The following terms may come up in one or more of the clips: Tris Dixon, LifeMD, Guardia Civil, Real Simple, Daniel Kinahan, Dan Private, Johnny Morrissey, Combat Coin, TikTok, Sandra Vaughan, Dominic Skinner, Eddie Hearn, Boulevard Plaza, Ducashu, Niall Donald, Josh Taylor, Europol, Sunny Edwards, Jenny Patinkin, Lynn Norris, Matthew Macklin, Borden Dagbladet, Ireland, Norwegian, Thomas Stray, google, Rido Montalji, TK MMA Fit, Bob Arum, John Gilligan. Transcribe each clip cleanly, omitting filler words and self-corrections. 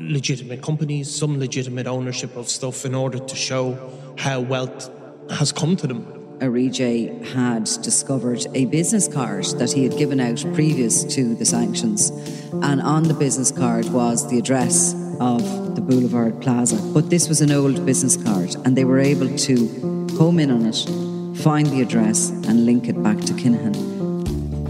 legitimate companies, some legitimate ownership of stuff in order to show how wealth has come to them. Arije had discovered a business card that he had given out previous to the sanctions, and on the business card was the address of the Boulevard Plaza. But this was an old business card, and they were able to home in on it, find the address, and link it back to Kinahan.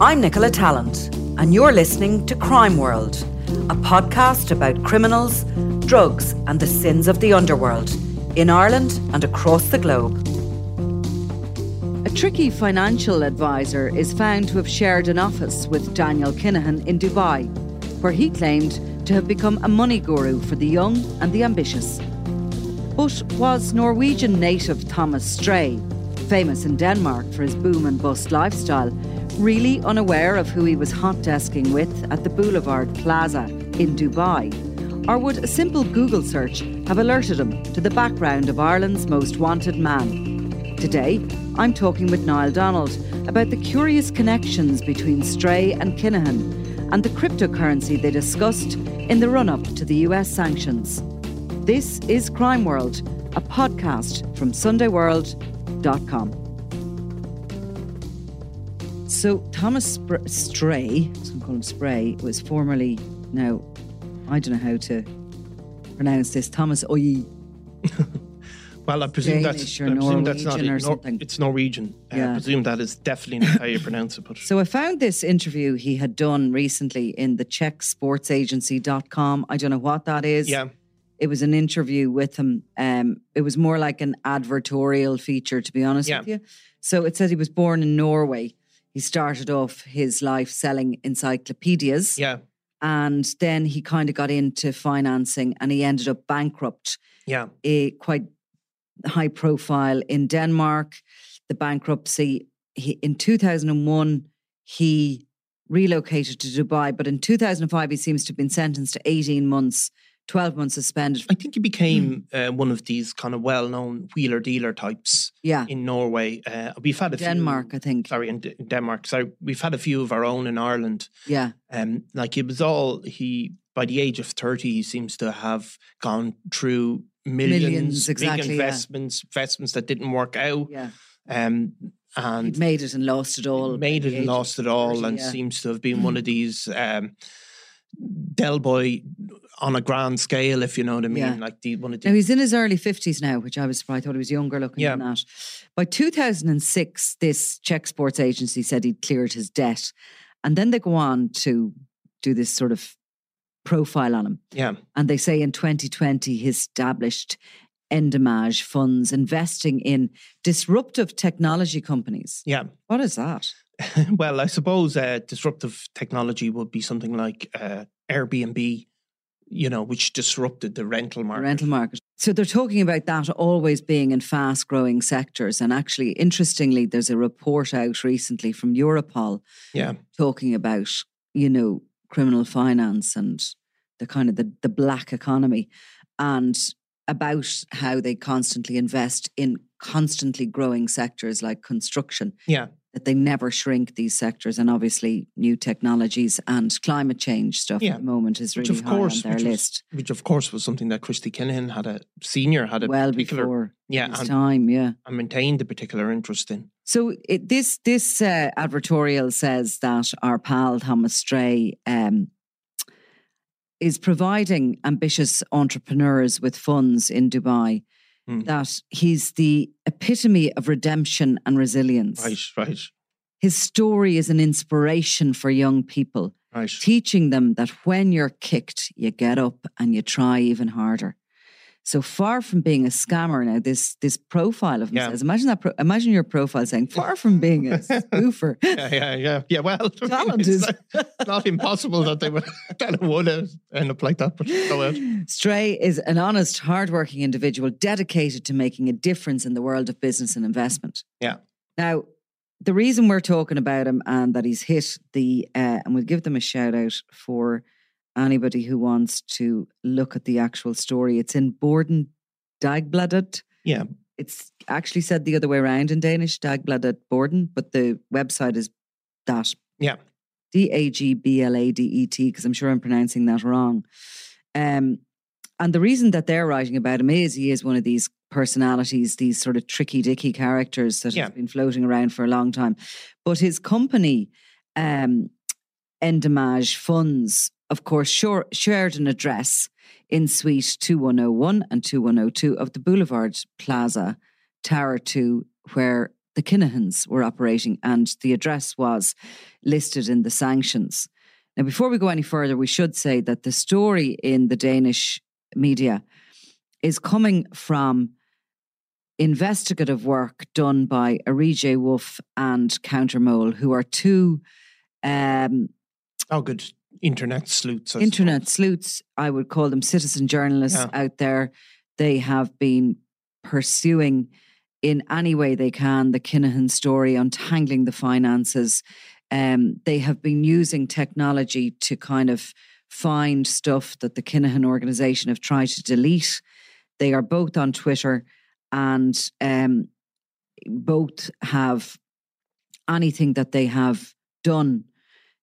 I'm Nicola Tallant, and you're listening to Crime World, a podcast about criminals, drugs, and the sins of the underworld in Ireland and across the globe. A tricky financial advisor is found to have shared an office with Daniel Kinahan in Dubai, where he claimed to have become a money guru for the young and the ambitious. But was Norwegian native Thomas Stray, famous in Denmark for his boom and bust lifestyle, really unaware of who he was hot-desking with at the Boulevard Plaza in Dubai? Or would a simple Google search have alerted him to the background of Ireland's most wanted man? Today, I'm talking with Niall Donald about the curious connections between Stray and Kinahan and the cryptocurrency they discussed in the run-up to the US sanctions. This is Crime World, a podcast from SundayWorld.com. So Thomas Stray, some call him Spray, was formerly, now I don't know how to pronounce this, Thomas Oye. Well, I presume that's not it's Norwegian. Yeah. I presume that is definitely not how you pronounce it. But. So I found this interview he had done recently in the Czechsportsagency.com. I don't know what that is. Yeah. It was an interview with him. It was more like an advertorial feature, to be honest with you. So it said he was born in Norway. He started off his life selling encyclopedias. Yeah. And then he kind of got into financing and he ended up bankrupt. Yeah. Quite high profile in Denmark, the bankruptcy. In 2001, he relocated to Dubai, but in 2005, he seems to have been sentenced to 18 months, 12 months suspended. I think he became one of these kind of well-known wheeler-dealer types in Norway. We've had a Denmark, few, I think. Sorry, in Denmark. So we've had a few of our own in Ireland. Yeah. Like it was all, by the age of 30, he seems to have gone through millions, exactly, big investments that didn't work out. Yeah. And he'd made it and lost it all. Seems to have been one of these Del Boy on a grand scale, if you know what I mean. Yeah. Now he's in his early 50s now, which I was surprised. I thought he was younger looking than that. By 2006, this Czech sports agency said he'd cleared his debt. And then they go on to do this sort of profile on him. Yeah. And they say in 2020, he established Endemage Funds, investing in disruptive technology companies. Yeah. What is that? Well, I suppose disruptive technology would be something like Airbnb, which disrupted the rental market. So they're talking about that always being in fast-growing sectors. And actually, interestingly, there's a report out recently from Europol talking about, criminal finance and the kind of the black economy, and about how they constantly invest in constantly growing sectors like construction. Yeah. that they never shrink these sectors. And obviously new technologies and climate change stuff at the moment is really high on their list. Which of course was something that Christy Kinahan had a well before his time, and maintained a particular interest in. So this advertorial says that our pal Thomas Stray is providing ambitious entrepreneurs with funds in Dubai, that he's the epitome of redemption and resilience. Right. His story is an inspiration for young people, teaching them that when you're kicked, you get up and you try even harder. So far from being a scammer, now this profile of him says, imagine your profile saying, far from being a spoofer. Yeah. Well, Tallant is not impossible that they would end up like that. But go out. Stray is an honest, hardworking individual dedicated to making a difference in the world of business and investment. Yeah. Now, the reason we're talking about him and that he's hit the and we'll give them a shout out for anybody who wants to look at the actual story. It's in Borden Dagbladet. Yeah. It's actually said the other way around in Danish, Dagbladet Borden, but the website is that. Yeah. Dagbladet, because I'm sure I'm pronouncing that wrong. And the reason that they're writing about him is he is one of these personalities, these sort of tricky-dicky characters that has been floating around for a long time. But his company, Endemage Funds, of course, shared an address in Suite 2101 and 2102 of the Boulevard Plaza, Tower 2, where the Kinahans were operating, and the address was listed in the sanctions. Now, before we go any further, we should say that the story in the Danish media is coming from investigative work done by Arije Wolf and Countermole, who are two... internet sleuths. Sleuths, I would call them citizen journalists out there. They have been pursuing in any way they can the Kinahan story, untangling the finances. They have been using technology to kind of find stuff that the Kinahan organization have tried to delete. They are both on Twitter and both have anything that they have done.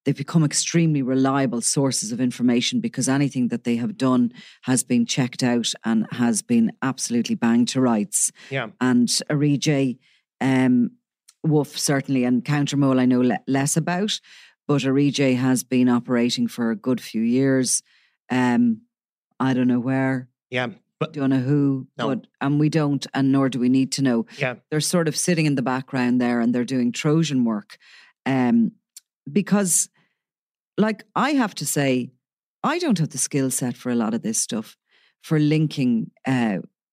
They've become extremely reliable sources of information because anything that they have done has been checked out and has been absolutely banged to rights. Yeah. And Arije Wolf certainly, and Countermole I know less about, but Arije has been operating for a good few years. I don't know where. Yeah. But, don't know who. No. But, and we don't, and nor do we need to know. Yeah. They're sort of sitting in the background there and they're doing Trojan work. Because... like, I have to say, I don't have the skill set for a lot of this stuff, for linking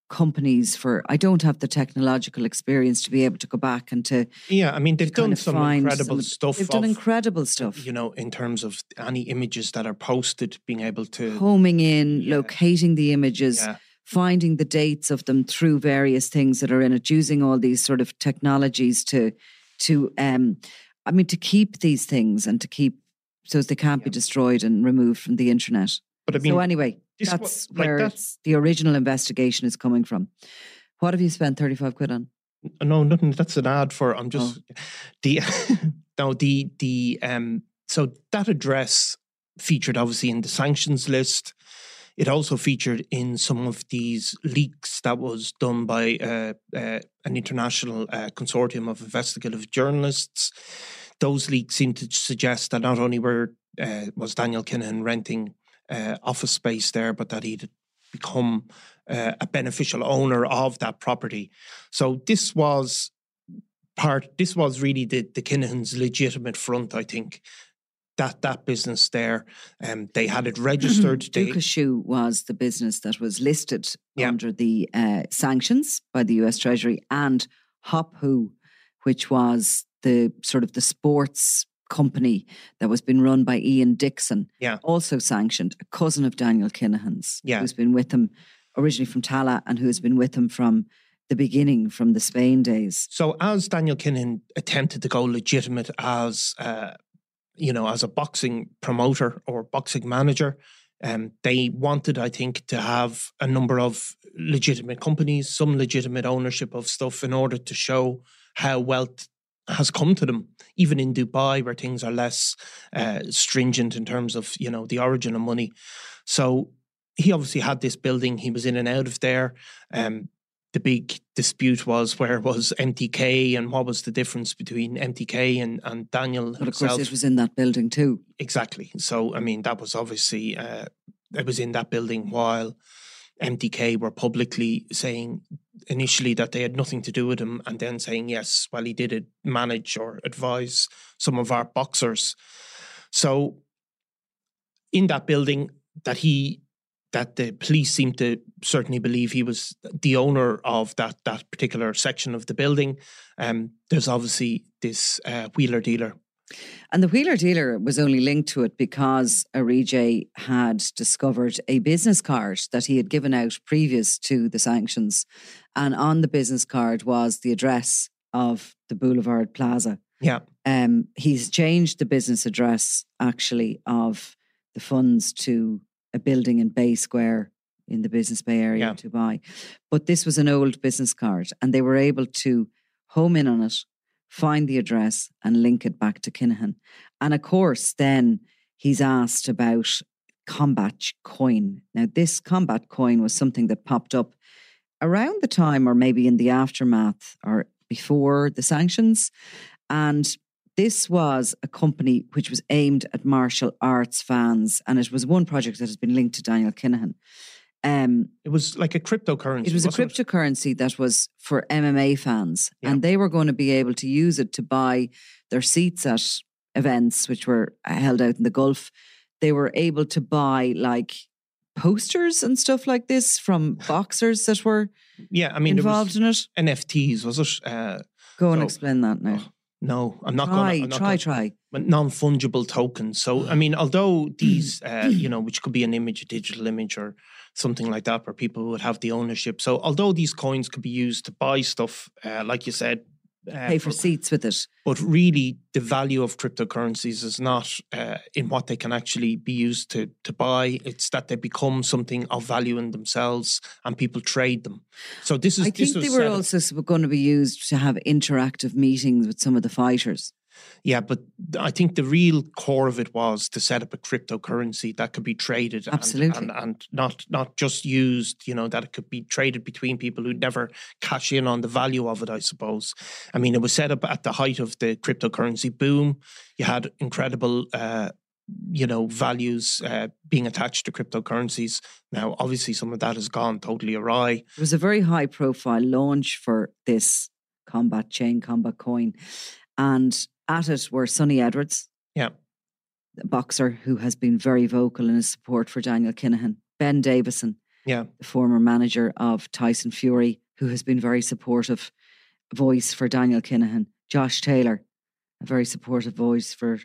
companies, I don't have the technological experience to be able to go back and to... Yeah, I mean, they've done some incredible stuff. They've done incredible stuff. You know, in terms of any images that are posted, being able to... homing in, locating the images, finding the dates of them through various things that are in it, using all these sort of technologies to keep these things and to keep... so they can't be destroyed and removed from the internet. But I mean, so anyway, that's the original investigation is coming from. What have you spent 35 quid on? No, nothing. That's an ad for. I'm just So that address featured obviously in the sanctions list. It also featured in some of these leaks that was done by an international consortium of investigative journalists. Those leaks seem to suggest that not only was Daniel Kinahan renting office space there, but that he'd become a beneficial owner of that property. So this was really the Kinahan's legitimate front, I think, that business there. They had it registered. Ducashu was the business that was listed under the sanctions by the US Treasury, and Hoopoe, which was the sort of the sports company that was been run by Ian Dixon, also sanctioned, a cousin of Daniel Kinahan's, who's been with him originally from Tala and who has been with him from the beginning, from the Spain days. So as Daniel Kinahan attempted to go legitimate as a boxing promoter or boxing manager, they wanted, I think, to have a number of legitimate companies, some legitimate ownership of stuff in order to show how wealth has come to them, even in Dubai, where things are less stringent in terms of, you know, the origin of money. So he obviously had this building. He was in and out of there. The big dispute was where was MTK and what was the difference between MTK and Daniel himself. But of course it was in that building too. Exactly. So, I mean, that was obviously, it was in that building while MTK were publicly saying initially that they had nothing to do with him, and then saying, yes, well, he did manage or advise some of our boxers. So in that building that the police seem to certainly believe he was the owner of that particular section of the building. There's obviously this wheeler dealer. And the wheeler dealer was only linked to it because Arije had discovered a business card that he had given out previous to the sanctions. And on the business card was the address of the Boulevard Plaza. Yeah. He's changed the business address, actually, of the funds to a building in Bay Square in the Business Bay area in Dubai. But this was an old business card, and they were able to home in on it, find the address and link it back to Kinahan. And of course, then he's asked about Combat Coin. Now, this Combat Coin was something that popped up around the time, or maybe in the aftermath or before the sanctions. And this was a company which was aimed at martial arts fans, and it was one project that has been linked to Daniel Kinahan. It was like a cryptocurrency. It was a cryptocurrency that was for MMA fans, and they were going to be able to use it to buy their seats at events which were held out in the Gulf. They were able to buy like posters and stuff like this from boxers that were involved in it. NFTs, was it? Go and explain that now. No, I'm not going to. Try. But non-fungible tokens. So, I mean, although these, which could be an image, a digital image or something like that, where people would have the ownership. So, although these coins could be used to buy stuff, like you said. Pay for seats with it. But really, the value of cryptocurrencies is not in what they can actually be used to buy. It's that they become something of value in themselves and people trade them. So this is... I think they were also going to be used to have interactive meetings with some of the fighters. Yeah, but I think the real core of it was to set up a cryptocurrency that could be traded. Absolutely. And not just used, you know, that it could be traded between people who'd never cash in on the value of it, I suppose. I mean, it was set up at the height of the cryptocurrency boom. You had incredible, values being attached to cryptocurrencies. Now, obviously, some of that has gone totally awry. It was a very high profile launch for this Combat Chain, Combat Coin. And at it were Sunny Edwards, a boxer who has been very vocal in his support for Daniel Kinahan, Ben Davison, the former manager of Tyson Fury, who has been very supportive voice for Daniel Kinahan, Josh Taylor, a very supportive voice for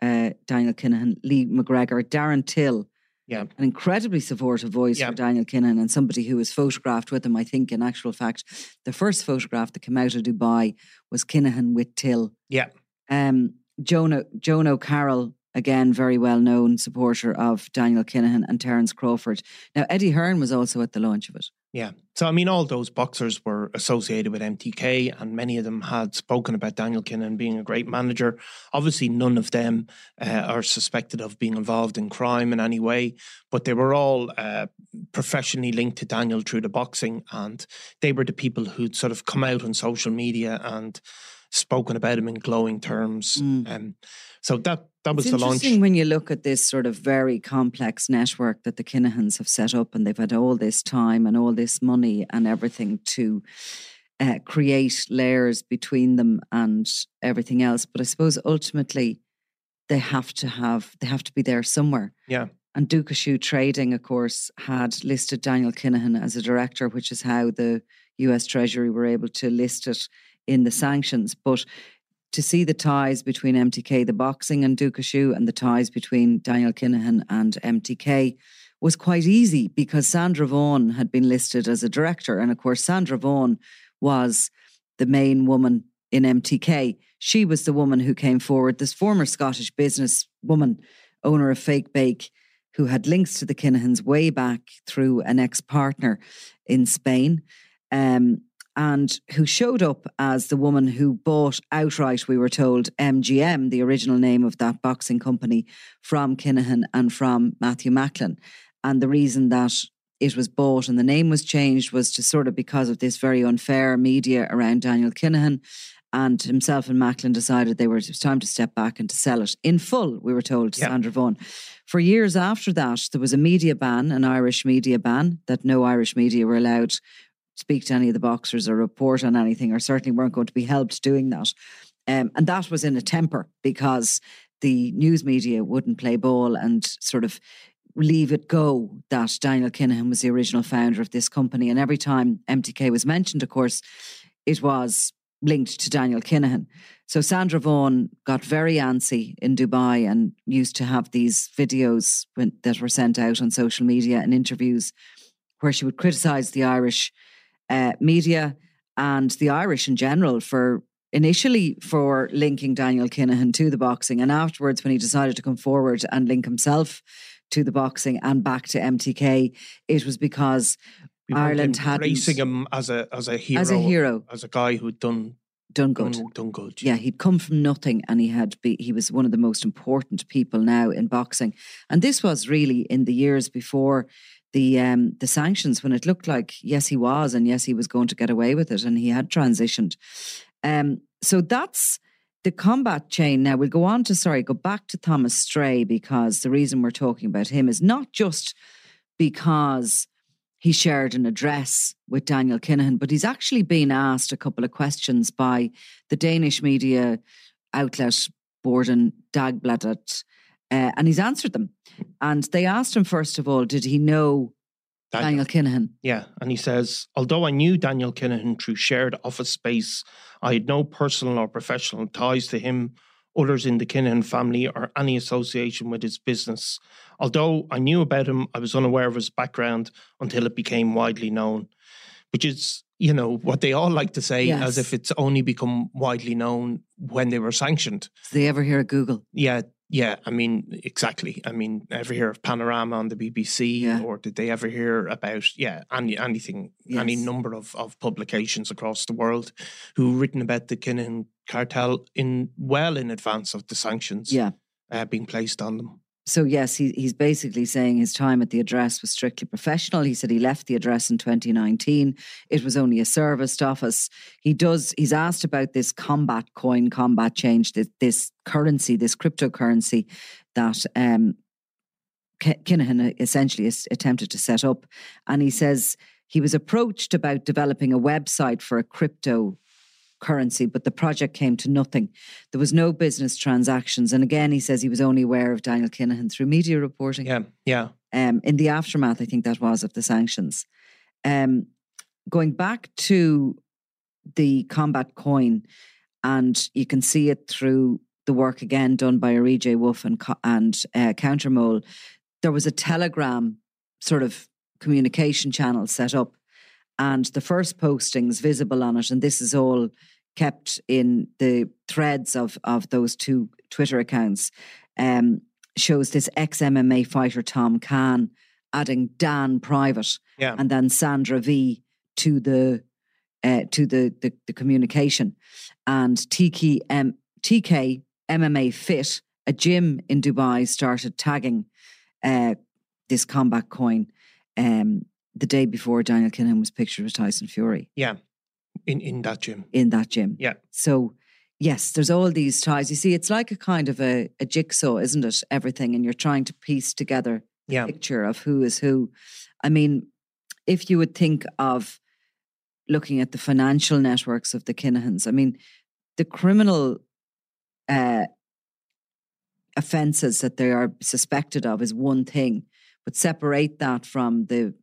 Daniel Kinahan, Lee McGregor, Darren Till, an incredibly supportive voice for Daniel Kinahan, and somebody who was photographed with him. I think, in actual fact, the first photograph that came out of Dubai was Kinahan with Till. Yeah. Jono Carroll, again, very well-known supporter of Daniel Kinahan, and Terence Crawford. Now, Eddie Hearn was also at the launch of it. Yeah. So, I mean, all those boxers were associated with MTK, and many of them had spoken about Daniel Kinahan being a great manager. Obviously, none of them are suspected of being involved in crime in any way, but they were all professionally linked to Daniel through the boxing, and they were the people who'd sort of come out on social media and spoken about him in glowing terms. So that was the launch. It's interesting when you look at this sort of very complex network that the Kinahans have set up, and they've had all this time and all this money and everything to create layers between them and everything else. But I suppose ultimately they have to be there somewhere. Yeah. And Ducashu Trading, of course, had listed Daniel Kinahan as a director, which is how the US Treasury were able to list it in the sanctions. But to see the ties between MTK, the boxing, and Ducashu, and the ties between Daniel Kinahan and MTK was quite easy, because Sandra Vaughan had been listed as a director. And of course, Sandra Vaughan was the main woman in MTK. She was the woman who came forward, this former Scottish business woman, owner of Fake Bake, who had links to the Kinahans way back through an ex-partner in Spain. and who showed up as the woman who bought outright, we were told, MGM, the original name of that boxing company, from Kinahan and from Matthew Macklin. And the reason that it was bought and the name was changed was to sort of because of this very unfair media around Daniel Kinahan, and himself and Macklin decided it was time to step back and to sell it in full, we were told, to Sandra Vaughan. For years after that, there was a media ban, an Irish media ban, that no Irish media were allowed to speak to any of the boxers or report on anything, or certainly weren't going to be helped doing that. And that was in a temper because the news media wouldn't play ball and sort of leave it go that Daniel Kinahan was the original founder of this company. And every time MTK was mentioned, of course, it was linked to Daniel Kinahan. So Sandra Vaughan got very antsy in Dubai and used to have these videos that were sent out on social media and interviews where she would criticise the Irish media and the Irish in general for linking Daniel Kinahan to the boxing. And afterwards, when he decided to come forward and link himself to the boxing and back to MTK, it was because Ireland had embracing him as a hero, as a guy who'd done good. Yeah, he'd come from nothing, and he was one of the most important people now in boxing. And this was really in the years before the sanctions, when it looked like yes he was going to get away with it, and he had transitioned. So that's the Combat Chain. Now we'll go back to Thomas Stray, because the reason we're talking about him is not just because he shared an address with Daniel Kinahan, but he's actually been asked a couple of questions by the Danish media outlet Borden Dagbladet, and he's answered them. And they asked him, first of all, did he know Daniel Kinahan? Yeah, and he says, although I knew Daniel Kinahan through shared office space, I had no personal or professional ties to him, others in the Kinahan family, or any association with his business. Although I knew about him, I was unaware of his background until it became widely known. Which is, you know, what they all like to say, yes, as if it's only become widely known when they were sanctioned. Did they ever hear of Google? Yeah, I mean, exactly. I mean, ever hear of Panorama on the BBC? Yeah. Or did they ever hear about, anything, yes, any number of publications across the world who've written about the Kinahan cartel well in advance of the sanctions being placed on them. So, yes, he's basically saying his time at the address was strictly professional. He said he left the address in 2019. It was only a serviced office. He's asked about this Combat Coin, Combat Chain, this currency, this cryptocurrency that Kinahan essentially attempted to set up. And he says he was approached about developing a website for a cryptocurrency, but the project came to nothing. There was no business transactions. And again, he says he was only aware of Daniel Kinahan through media reporting. Yeah. In the aftermath, I think that was, of the sanctions. Going back to the Combat Coin, and you can see it through the work again done by Arije Wolf and Countermole. There was a Telegram sort of communication channel set up, and the first postings visible on it, and this is all kept in the threads of those two Twitter accounts, shows this ex-MMA fighter Tom Khan adding Dan Private, and then Sandra V to the communication, and TK MMA Fit, a gym in Dubai, started tagging this Combat Coin. The day before Daniel Kinahan was pictured with Tyson Fury. Yeah, in that gym. Yeah. So, yes, there's all these ties. You see, it's like a kind of a jigsaw, isn't it? Everything, and you're trying to piece together a picture of who is who. I mean, if you would think of looking at the financial networks of the Kinahans, I mean, the criminal offences that they are suspected of is one thing, but separate that from the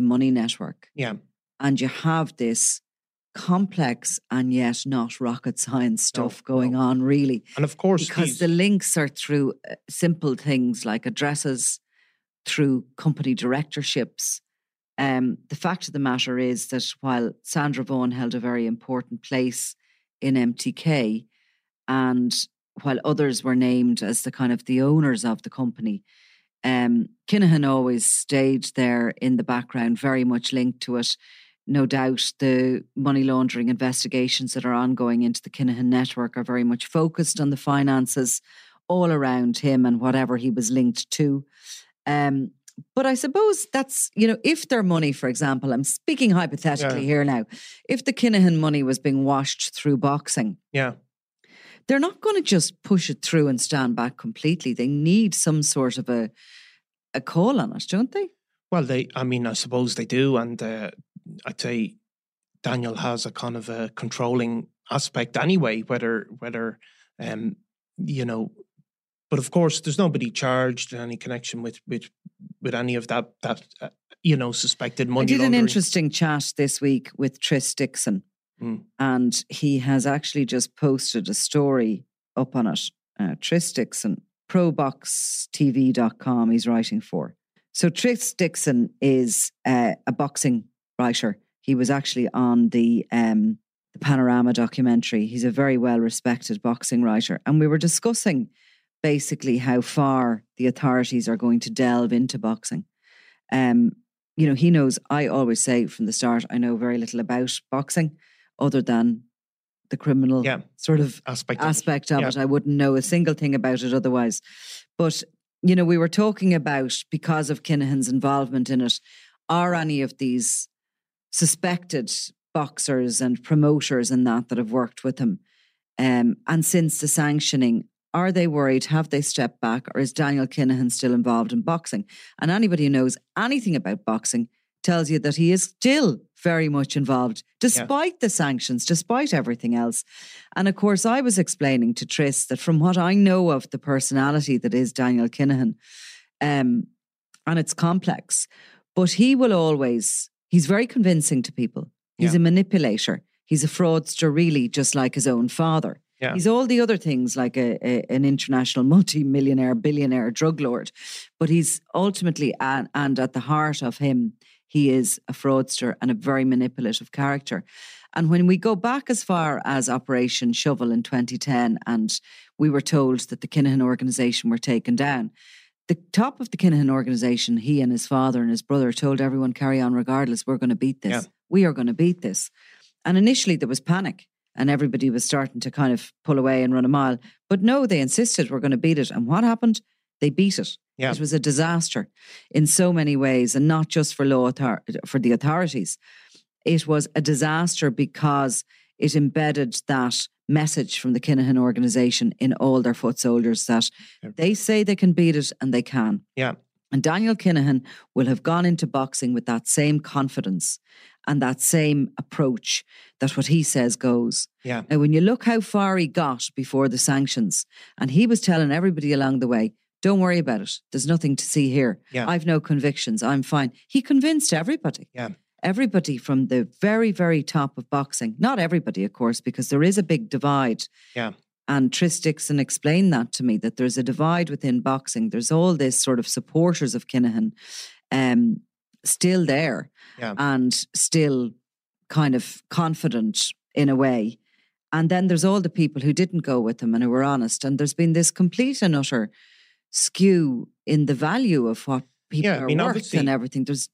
money network. Yeah. And you have this complex and yet not rocket science stuff going on, really. And of course, because the links are through simple things like addresses, through company directorships. The fact of the matter is that while Sandra Vaughan held a very important place in MTK, and while others were named as the kind of the owners of the company, Kinahan always stayed there in the background, very much linked to it, no doubt the money laundering investigations that are ongoing into the Kinahan network are very much focused on the finances all around him and whatever he was linked to. But I suppose that's, you know, if their money, for example, I'm speaking hypothetically here now, if the Kinahan money was being washed through boxing, they're not going to just push it through and stand back completely. They need some sort of a call on it, don't they? Well, they, I mean, I suppose they do. And I'd say Daniel has a kind of a controlling aspect anyway, whether you know, but of course, there's nobody charged in any connection with any of that you know, suspected money laundering. I did an interesting chat this week with Tris Dixon, and he has actually just posted a story up on it. Tris Dixon, proboxtv.com, he's writing for. So Tris Dixon is a boxing writer. He was actually on the Panorama documentary. He's a very well-respected boxing writer. And we were discussing basically how far the authorities are going to delve into boxing. You know, he knows, I always say from the start, I know very little about boxing other than the criminal sort of aspect of it. I wouldn't know a single thing about it otherwise. But, you know, we were talking about, because of Kinahan's involvement in it, are any of these suspected boxers and promoters and that have worked with him? And since the sanctioning, are they worried? Have they stepped back? Or is Daniel Kinahan still involved in boxing? And anybody who knows anything about boxing tells you that he is still very much involved, despite the sanctions, despite everything else. And of course, I was explaining to Tris that from what I know of the personality that is Daniel Kinahan, and it's complex, but he will always, he's very convincing to people. He's a manipulator. He's a fraudster, really, just like his own father. Yeah. He's all the other things, like an international multi-millionaire, billionaire drug lord. But he's ultimately, and at the heart of him, he is a fraudster and a very manipulative character. And when we go back as far as Operation Shovel in 2010, and we were told that the Kinahan organisation were taken down, the top of the Kinahan organisation, he and his father and his brother, told everyone, carry on regardless, we're going to beat this. Yeah. We are going to beat this. And initially there was panic. And everybody was starting to kind of pull away and run a mile. But no, they insisted we're going to beat it. And what happened? They beat it. Yeah. It was a disaster in so many ways, and not just for for the authorities. It was a disaster because it embedded that message from the Kinahan organisation in all their foot soldiers that they say they can beat it, and they can. Yeah. And Daniel Kinahan will have gone into boxing with that same confidence and that same approach, that what he says goes. Yeah. Now, when you look how far he got before the sanctions, and he was telling everybody along the way, don't worry about it. There's nothing to see here. Yeah. I've no convictions. I'm fine. He convinced everybody. Yeah. Everybody from the very, very top of boxing. Not everybody, of course, because there is a big divide. Yeah. And Tris Dixon explained that to me, that there's a divide within boxing. There's all this sort of supporters of Kinahan still there and still kind of confident in a way. And then there's all the people who didn't go with him and who were honest. And there's been this complete and utter skew in the value of what people are worth and everything. There's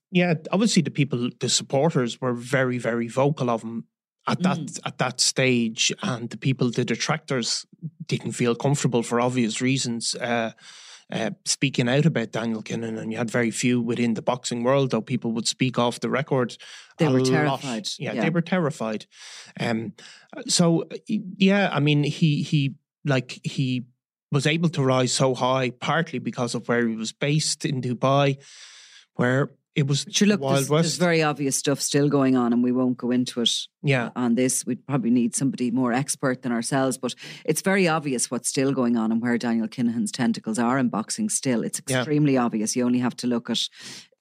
obviously the people, the supporters were very, very vocal of him at that stage, and the people, the detractors, didn't feel comfortable for obvious reasons speaking out about Daniel Kinahan. And you had very few within the boxing world, though people would speak off the record. They were terrified. Yeah, they were terrified. So yeah, I mean, he was able to rise so high partly because of where he was based in Dubai, where it was Wild West. There's very obvious stuff still going on, and we won't go into it on this. We'd probably need somebody more expert than ourselves, but it's very obvious what's still going on and where Daniel Kinahan's tentacles are in boxing still. It's extremely obvious. You only have to look at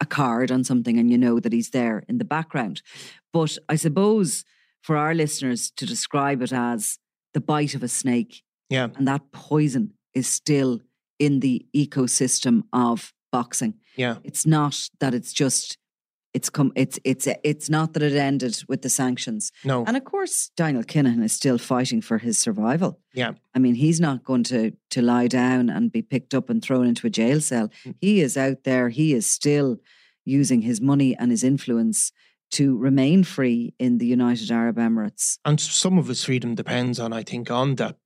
a card on something and you know that he's there in the background. But I suppose for our listeners to describe it as the bite of a snake, and that poison is still in the ecosystem of boxing. Yeah, it's not that it's just it's not that it ended with the sanctions. No, and of course Daniel Kinahan is still fighting for his survival. Yeah, I mean, he's not going to lie down and be picked up and thrown into a jail cell. He is out there. He is still using his money and his influence to remain free in the United Arab Emirates. And some of his freedom depends on, I think, on that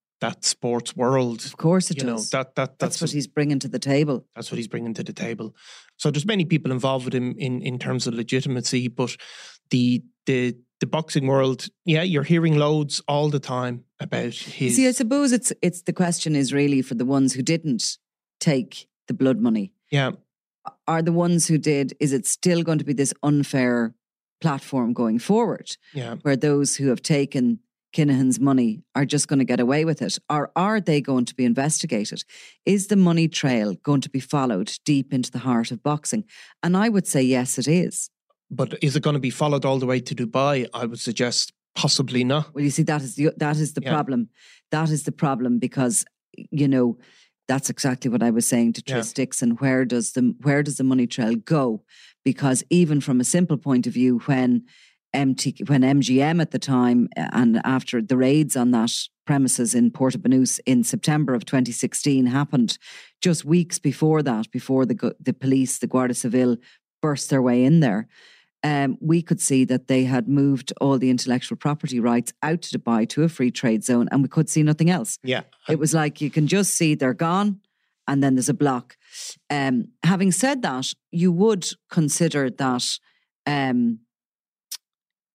sports world. Of course it does. That's what he's bringing to the table. That's what he's bringing to the table. So there's many people involved with him in terms of legitimacy, but the boxing world, yeah, you're hearing loads all the time about his... See, I suppose it's the question is really for the ones who didn't take the blood money. Yeah. Are the ones who did, is it still going to be this unfair platform going forward? Yeah. Where those who have taken Kinahan's money are just going to get away with it, or are they going to be investigated? Is the money trail going to be followed deep into the heart of boxing? And I would say yes, it is. But is it going to be followed all the way to Dubai? I would suggest possibly not. Well, you see, that is the problem. That is the problem, because, you know, that's exactly what I was saying to Tris Dixon. Where does the money trail go? Because even from a simple point of view, when MGM at the time, and after the raids on that premises in Portobellows in September of 2016 happened, just weeks before that, before the police, the Guardia Civil, burst their way in there, we could see that they had moved all the intellectual property rights out to Dubai to a free trade zone, and we could see nothing else. Yeah. It was like, you can just see they're gone, and then there's a block. Having said that, you would consider that...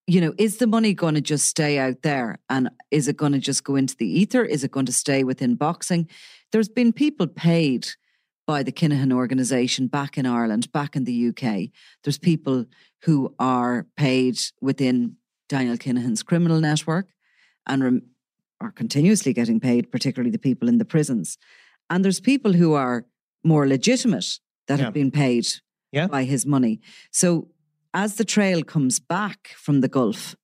you know, is the money going to just stay out there, and is it going to just go into the ether? Is it going to stay within boxing? There's been people paid by the Kinahan organisation back in Ireland, back in the UK. There's people who are paid within Daniel Kinahan's criminal network and are continuously getting paid, particularly the people in the prisons. And there's people who are more legitimate that have been paid by his money. So as the trail comes back from the Gulf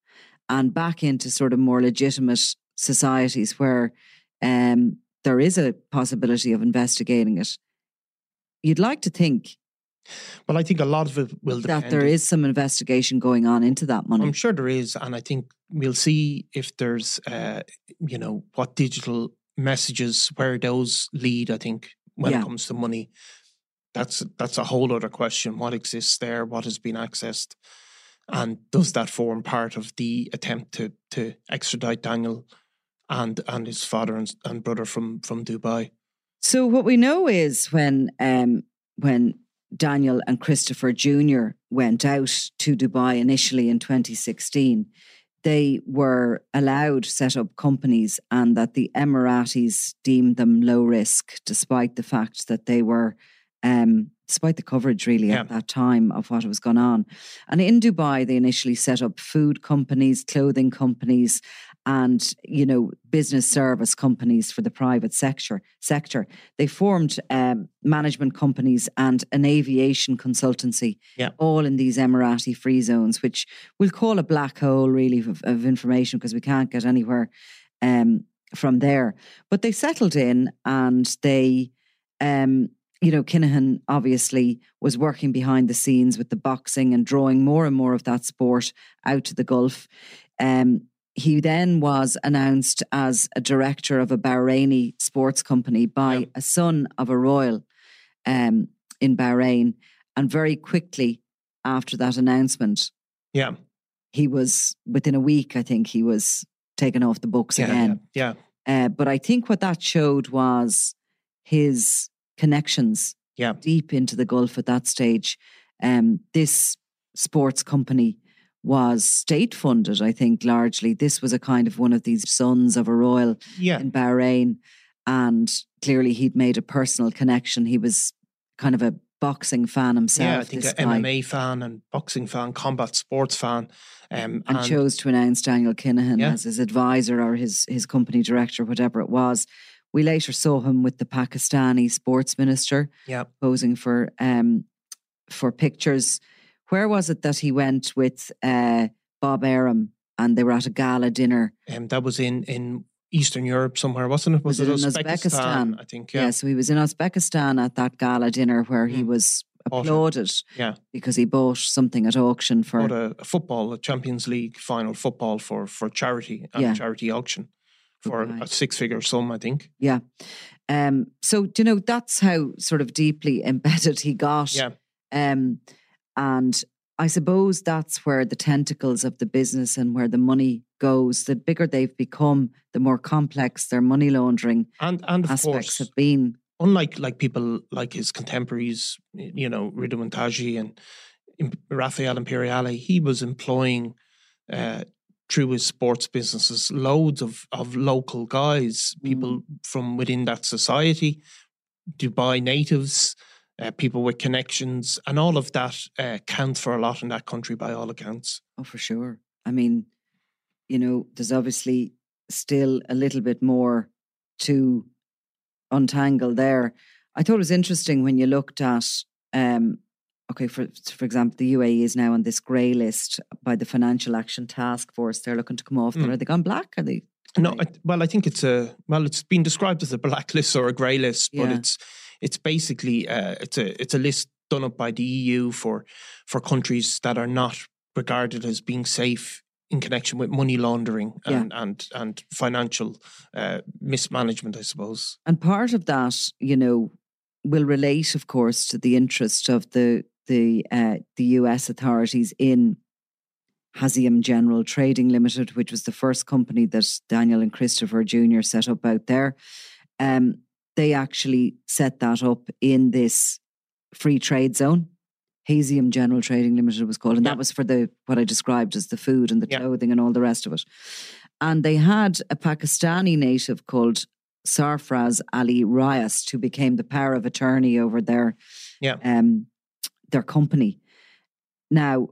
and back into sort of more legitimate societies where there is a possibility of investigating it, you'd like to think... Well, I think a lot of it will depend... That there is some investigation going on into that money. I'm sure there is, and I think we'll see if there's, you know, what digital messages, where those lead, I think, when it comes to money. That's a whole other question. What exists there? What has been accessed? And does that form part of the attempt to extradite Daniel and his father and brother from Dubai? So what we know is when Daniel and Christopher Jr. went out to Dubai initially in 2016, they were allowed to set up companies, and that the Emiratis deemed them low risk, despite the fact that they were... despite the coverage really at that time of what was going on. And in Dubai, they initially set up food companies, clothing companies, and, you know, business service companies for the private sector. They formed management companies and an aviation consultancy, all in these Emirati free zones, which we'll call a black hole really of information, because we can't get anywhere from there. But they settled in, and they... you know, Kinahan obviously was working behind the scenes with the boxing and drawing more and more of that sport out to the Gulf. He then was announced as a director of a Bahraini sports company by a son of a royal in Bahrain. And very quickly after that announcement, he was, within a week, I think, he was taken off the books again. But I think what that showed was his... connections deep into the Gulf at that stage. This sports company was state funded, I think, largely. This was a kind of one of these sons of a royal in Bahrain, and clearly he'd made a personal connection. He was kind of a boxing fan himself. Yeah, I think an MMA fan and boxing fan, combat sports fan. And chose to announce Daniel Kinahan as his advisor or his company director, whatever it was. We later saw him with the Pakistani sports minister, posing for pictures. Where was it that he went with Bob Arum, and they were at a gala dinner? That was in Eastern Europe somewhere, wasn't it? Was it in Uzbekistan? I think. Yeah, so he was in Uzbekistan at that gala dinner where he was applauded because he bought something at auction for a Champions League final football for charity at a charity auction. For a six-figure sum, I think. Yeah. So, you know, that's how sort of deeply embedded he got. Yeah. And I suppose that's where the tentacles of the business and where the money goes. The bigger they've become, the more complex their money laundering and aspects have been. Unlike people like his contemporaries, you know, Rido Montalji and Rafael Imperiale, he was employing through his sports businesses loads of local guys, people from within that society, Dubai natives, people with connections, and all of that counts for a lot in that country by all accounts. Oh, for sure. I mean, you know, there's obviously still a little bit more to untangle there. I thought it was interesting when you looked at, for example, the UAE is now on this grey list by the Financial Action Task Force. They're looking to come off. Are they gone black? Are they? No, I think it's been described as a black list or a grey list, but it's basically it's a list done up by the EU for countries that are not regarded as being safe in connection with money laundering and financial mismanagement, I suppose. And part of that, you know, will relate, of course, to the interest of the US authorities in Hazium General Trading Limited, which was the first company that Daniel and Christopher Jr. set up out there. They actually set that up in this free trade zone. Hazium General Trading Limited was called, and that was for the what I described as the food and the clothing and all the rest of it. And they had a Pakistani native called Sarfraz Ali Rias, who became the power of attorney over their company. Now,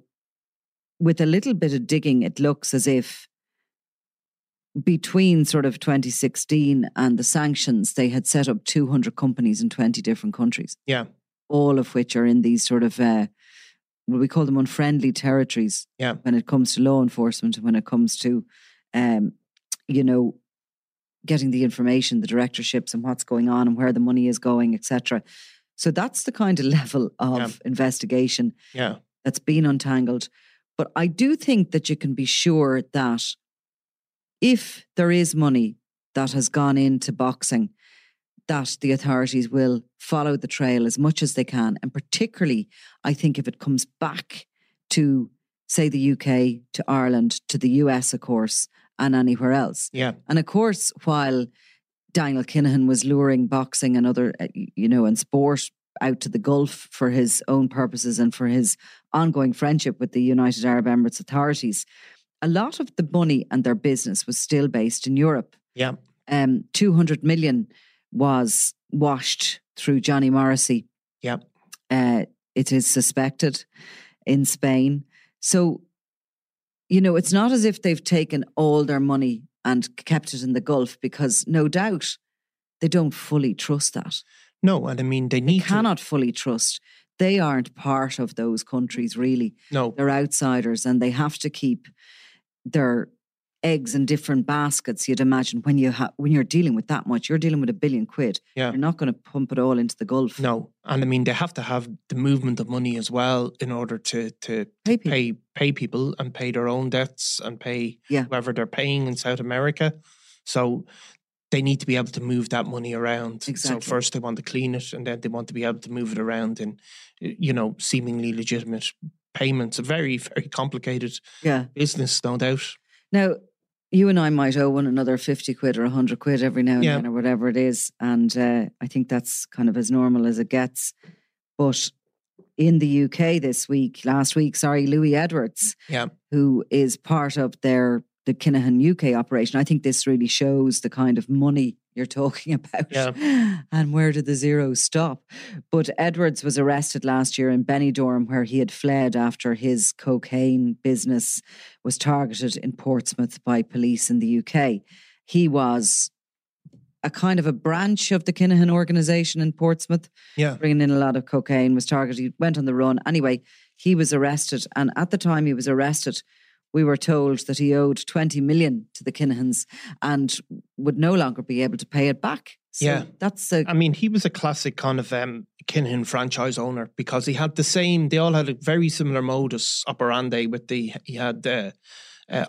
with a little bit of digging, it looks as if between sort of 2016 and the sanctions, they had set up 200 companies in 20 different countries. Yeah. All of which are in these sort of, we call them unfriendly territories. Yeah. When it comes to law enforcement and when it comes to, getting the information, the directorships and what's going on and where the money is going, etc. So that's the kind of level of investigation that's been untangled. But I do think that you can be sure that if there is money that has gone into boxing, that the authorities will follow the trail as much as they can. And particularly, I think if it comes back to, say, the UK, to Ireland, to the US, of course, and anywhere else. Yeah. And of course, while Daniel Kinahan was luring boxing and other, and sport out to the Gulf for his own purposes and for his ongoing friendship with the United Arab Emirates authorities, a lot of the money and their business was still based in Europe. Yeah. 200 million was washed through Johnny Morrissey. Yeah. It is suspected in Spain. So, you know, it's not as if they've taken all their money and kept it in the Gulf, because no doubt they don't fully trust that. No, and I mean, they cannot fully trust. They aren't part of those countries, really. No. They're outsiders, and they have to keep their eggs in different baskets, you'd imagine. When you're dealing with that much, you're dealing with £1 billion. Yeah. You're not going to pump it all into the Gulf. No. And I mean, they have to have the movement of money as well in order to pay people and pay their own debts and pay whoever they're paying in South America. So they need to be able to move that money around. Exactly. So first they want to clean it, and then they want to be able to move it around in, seemingly legitimate payments. A very, very complicated business, no doubt. Now, you and I might owe one another 50 quid or 100 quid every now and then or whatever it is. And I think that's kind of as normal as it gets. But in the UK last week, Louis Edwards, who is part of the Kinahan UK operation. I think this really shows the kind of money you're talking about and where did the zeros stop. But Edwards was arrested last year in Benidorm, where he had fled after his cocaine business was targeted in Portsmouth by police in the UK. He was a kind of a branch of the Kinahan organisation in Portsmouth, bringing in a lot of cocaine, was targeted. He went on the run. Anyway, he was arrested. And at the time he was arrested, we were told that he owed 20 million to the Kinahans and would no longer be able to pay it back. So he was a classic kind of Kinahan franchise owner, because he had they all had a very similar modus operandi with he had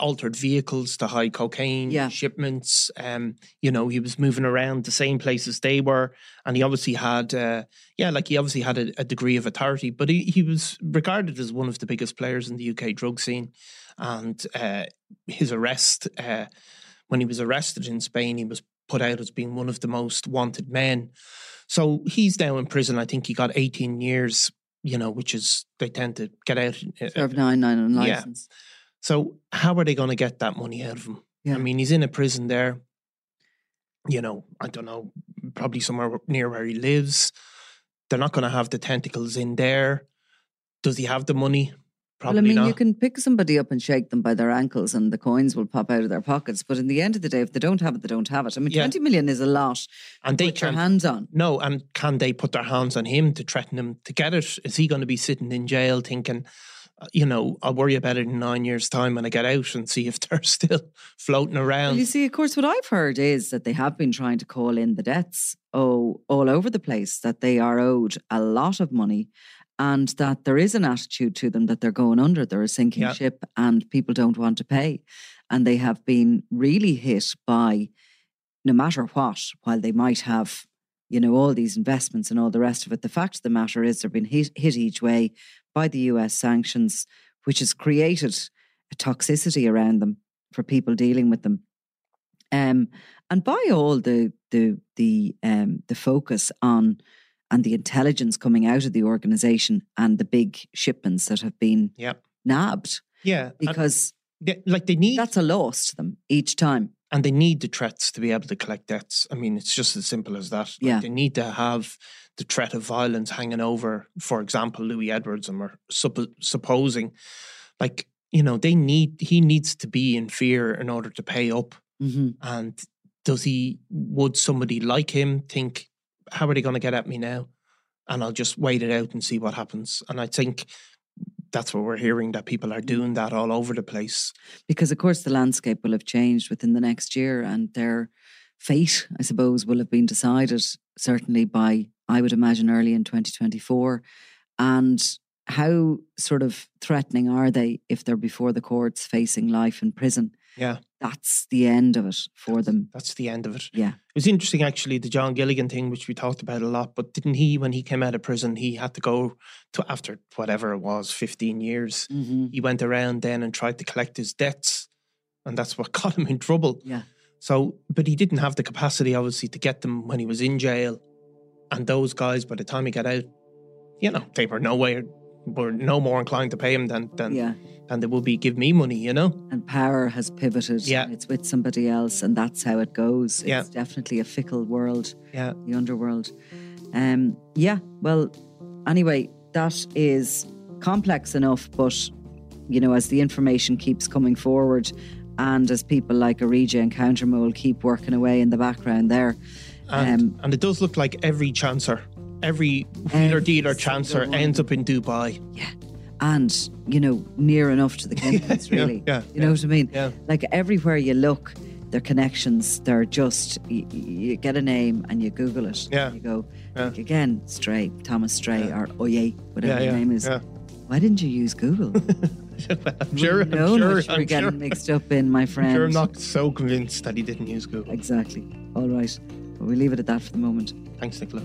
altered vehicles to high cocaine shipments. You know, he was moving around the same places they were, and he obviously had, he obviously had a degree of authority. But he was regarded as one of the biggest players in the UK drug scene, and his arrest, when he was arrested in Spain, he was put out as being one of the most wanted men. So he's now in prison. I think he got 18 years, you know, which is, they tend to get out. Serve 9 on license. Yeah. So how are they going to get that money out of him? Yeah. I mean, he's in a prison there, you know, I don't know, probably somewhere near where he lives. They're not going to have the tentacles in there. Does he have the money? Probably not. Well, I mean, you can pick somebody up and shake them by their ankles and the coins will pop out of their pockets. But in the end of the day, if they don't have it, they don't have it. I mean, 20 million is a lot and they put their hands on. No, and can they put their hands on him to threaten him to get it? Is he going to be sitting in jail thinking, you know, I'll worry about it in 9 years' time when I get out and see if they're still floating around. Well, you see, of course, what I've heard is that they have been trying to call in the debts all over the place, that they are owed a lot of money and that there is an attitude to them that they're going under. They're a sinking ship and people don't want to pay. And they have been really hit by, no matter what, while they might have, you know, all these investments and all the rest of it, the fact of the matter is they've been hit each way by the US sanctions, which has created a toxicity around them for people dealing with them. And by all the focus on and the intelligence coming out of the organisation and the big shipments that have been nabbed. Yeah. Because they need, that's a loss to them each time. And they need the threats to be able to collect debts. I mean, it's just as simple as that. Like, they need to have the threat of violence hanging over, for example, Louis Edwards, and we're supposing, like, you know, he needs to be in fear in order to pay up. Mm-hmm. And would somebody like him think, how are they going to get at me now? And I'll just wait it out and see what happens. And I think that's what we're hearing, that people are doing that all over the place. Because, of course, the landscape will have changed within the next year and their fate, I suppose, will have been decided certainly by, I would imagine, early in 2024. And how sort of threatening are they if they're before the courts facing life in prison? Yeah. That's the end of it for them. That's the end of it. Yeah. It was interesting, actually, the John Gilligan thing, which we talked about a lot, but didn't he, when he came out of prison, he had to go to, after whatever it was, 15 years, he went around then and tried to collect his debts, and that's what got him in trouble. Yeah. So, but he didn't have the capacity, obviously, to get them when he was in jail, and those guys, by the time he got out, you know, they were no more inclined to pay him than they will be give me money, you know. And power has pivoted. Yeah. It's with somebody else and that's how it goes. It's definitely a fickle world. Yeah. The underworld. Well, anyway, that is complex enough, but, you know, as the information keeps coming forward and as people like Arije and Countermole keep working away in the background there. And it does look like every chancer, every wheeler dealer chancer ends up in Dubai. Yeah. And, you know, near enough to the Kenyans, really. You know what I mean? Yeah. Like, everywhere you look, their connections, they're just, you get a name and you Google it. Yeah. And you go, like, again, Stray, Thomas Stray, or Oye, whatever your name is. Yeah. Why didn't you use Google? I'm sure you're mixed up in, my friend. I'm sure I'm not so convinced that he didn't use Google. Exactly. All right. Well, we'll leave it at that for the moment. Thanks, Nicola.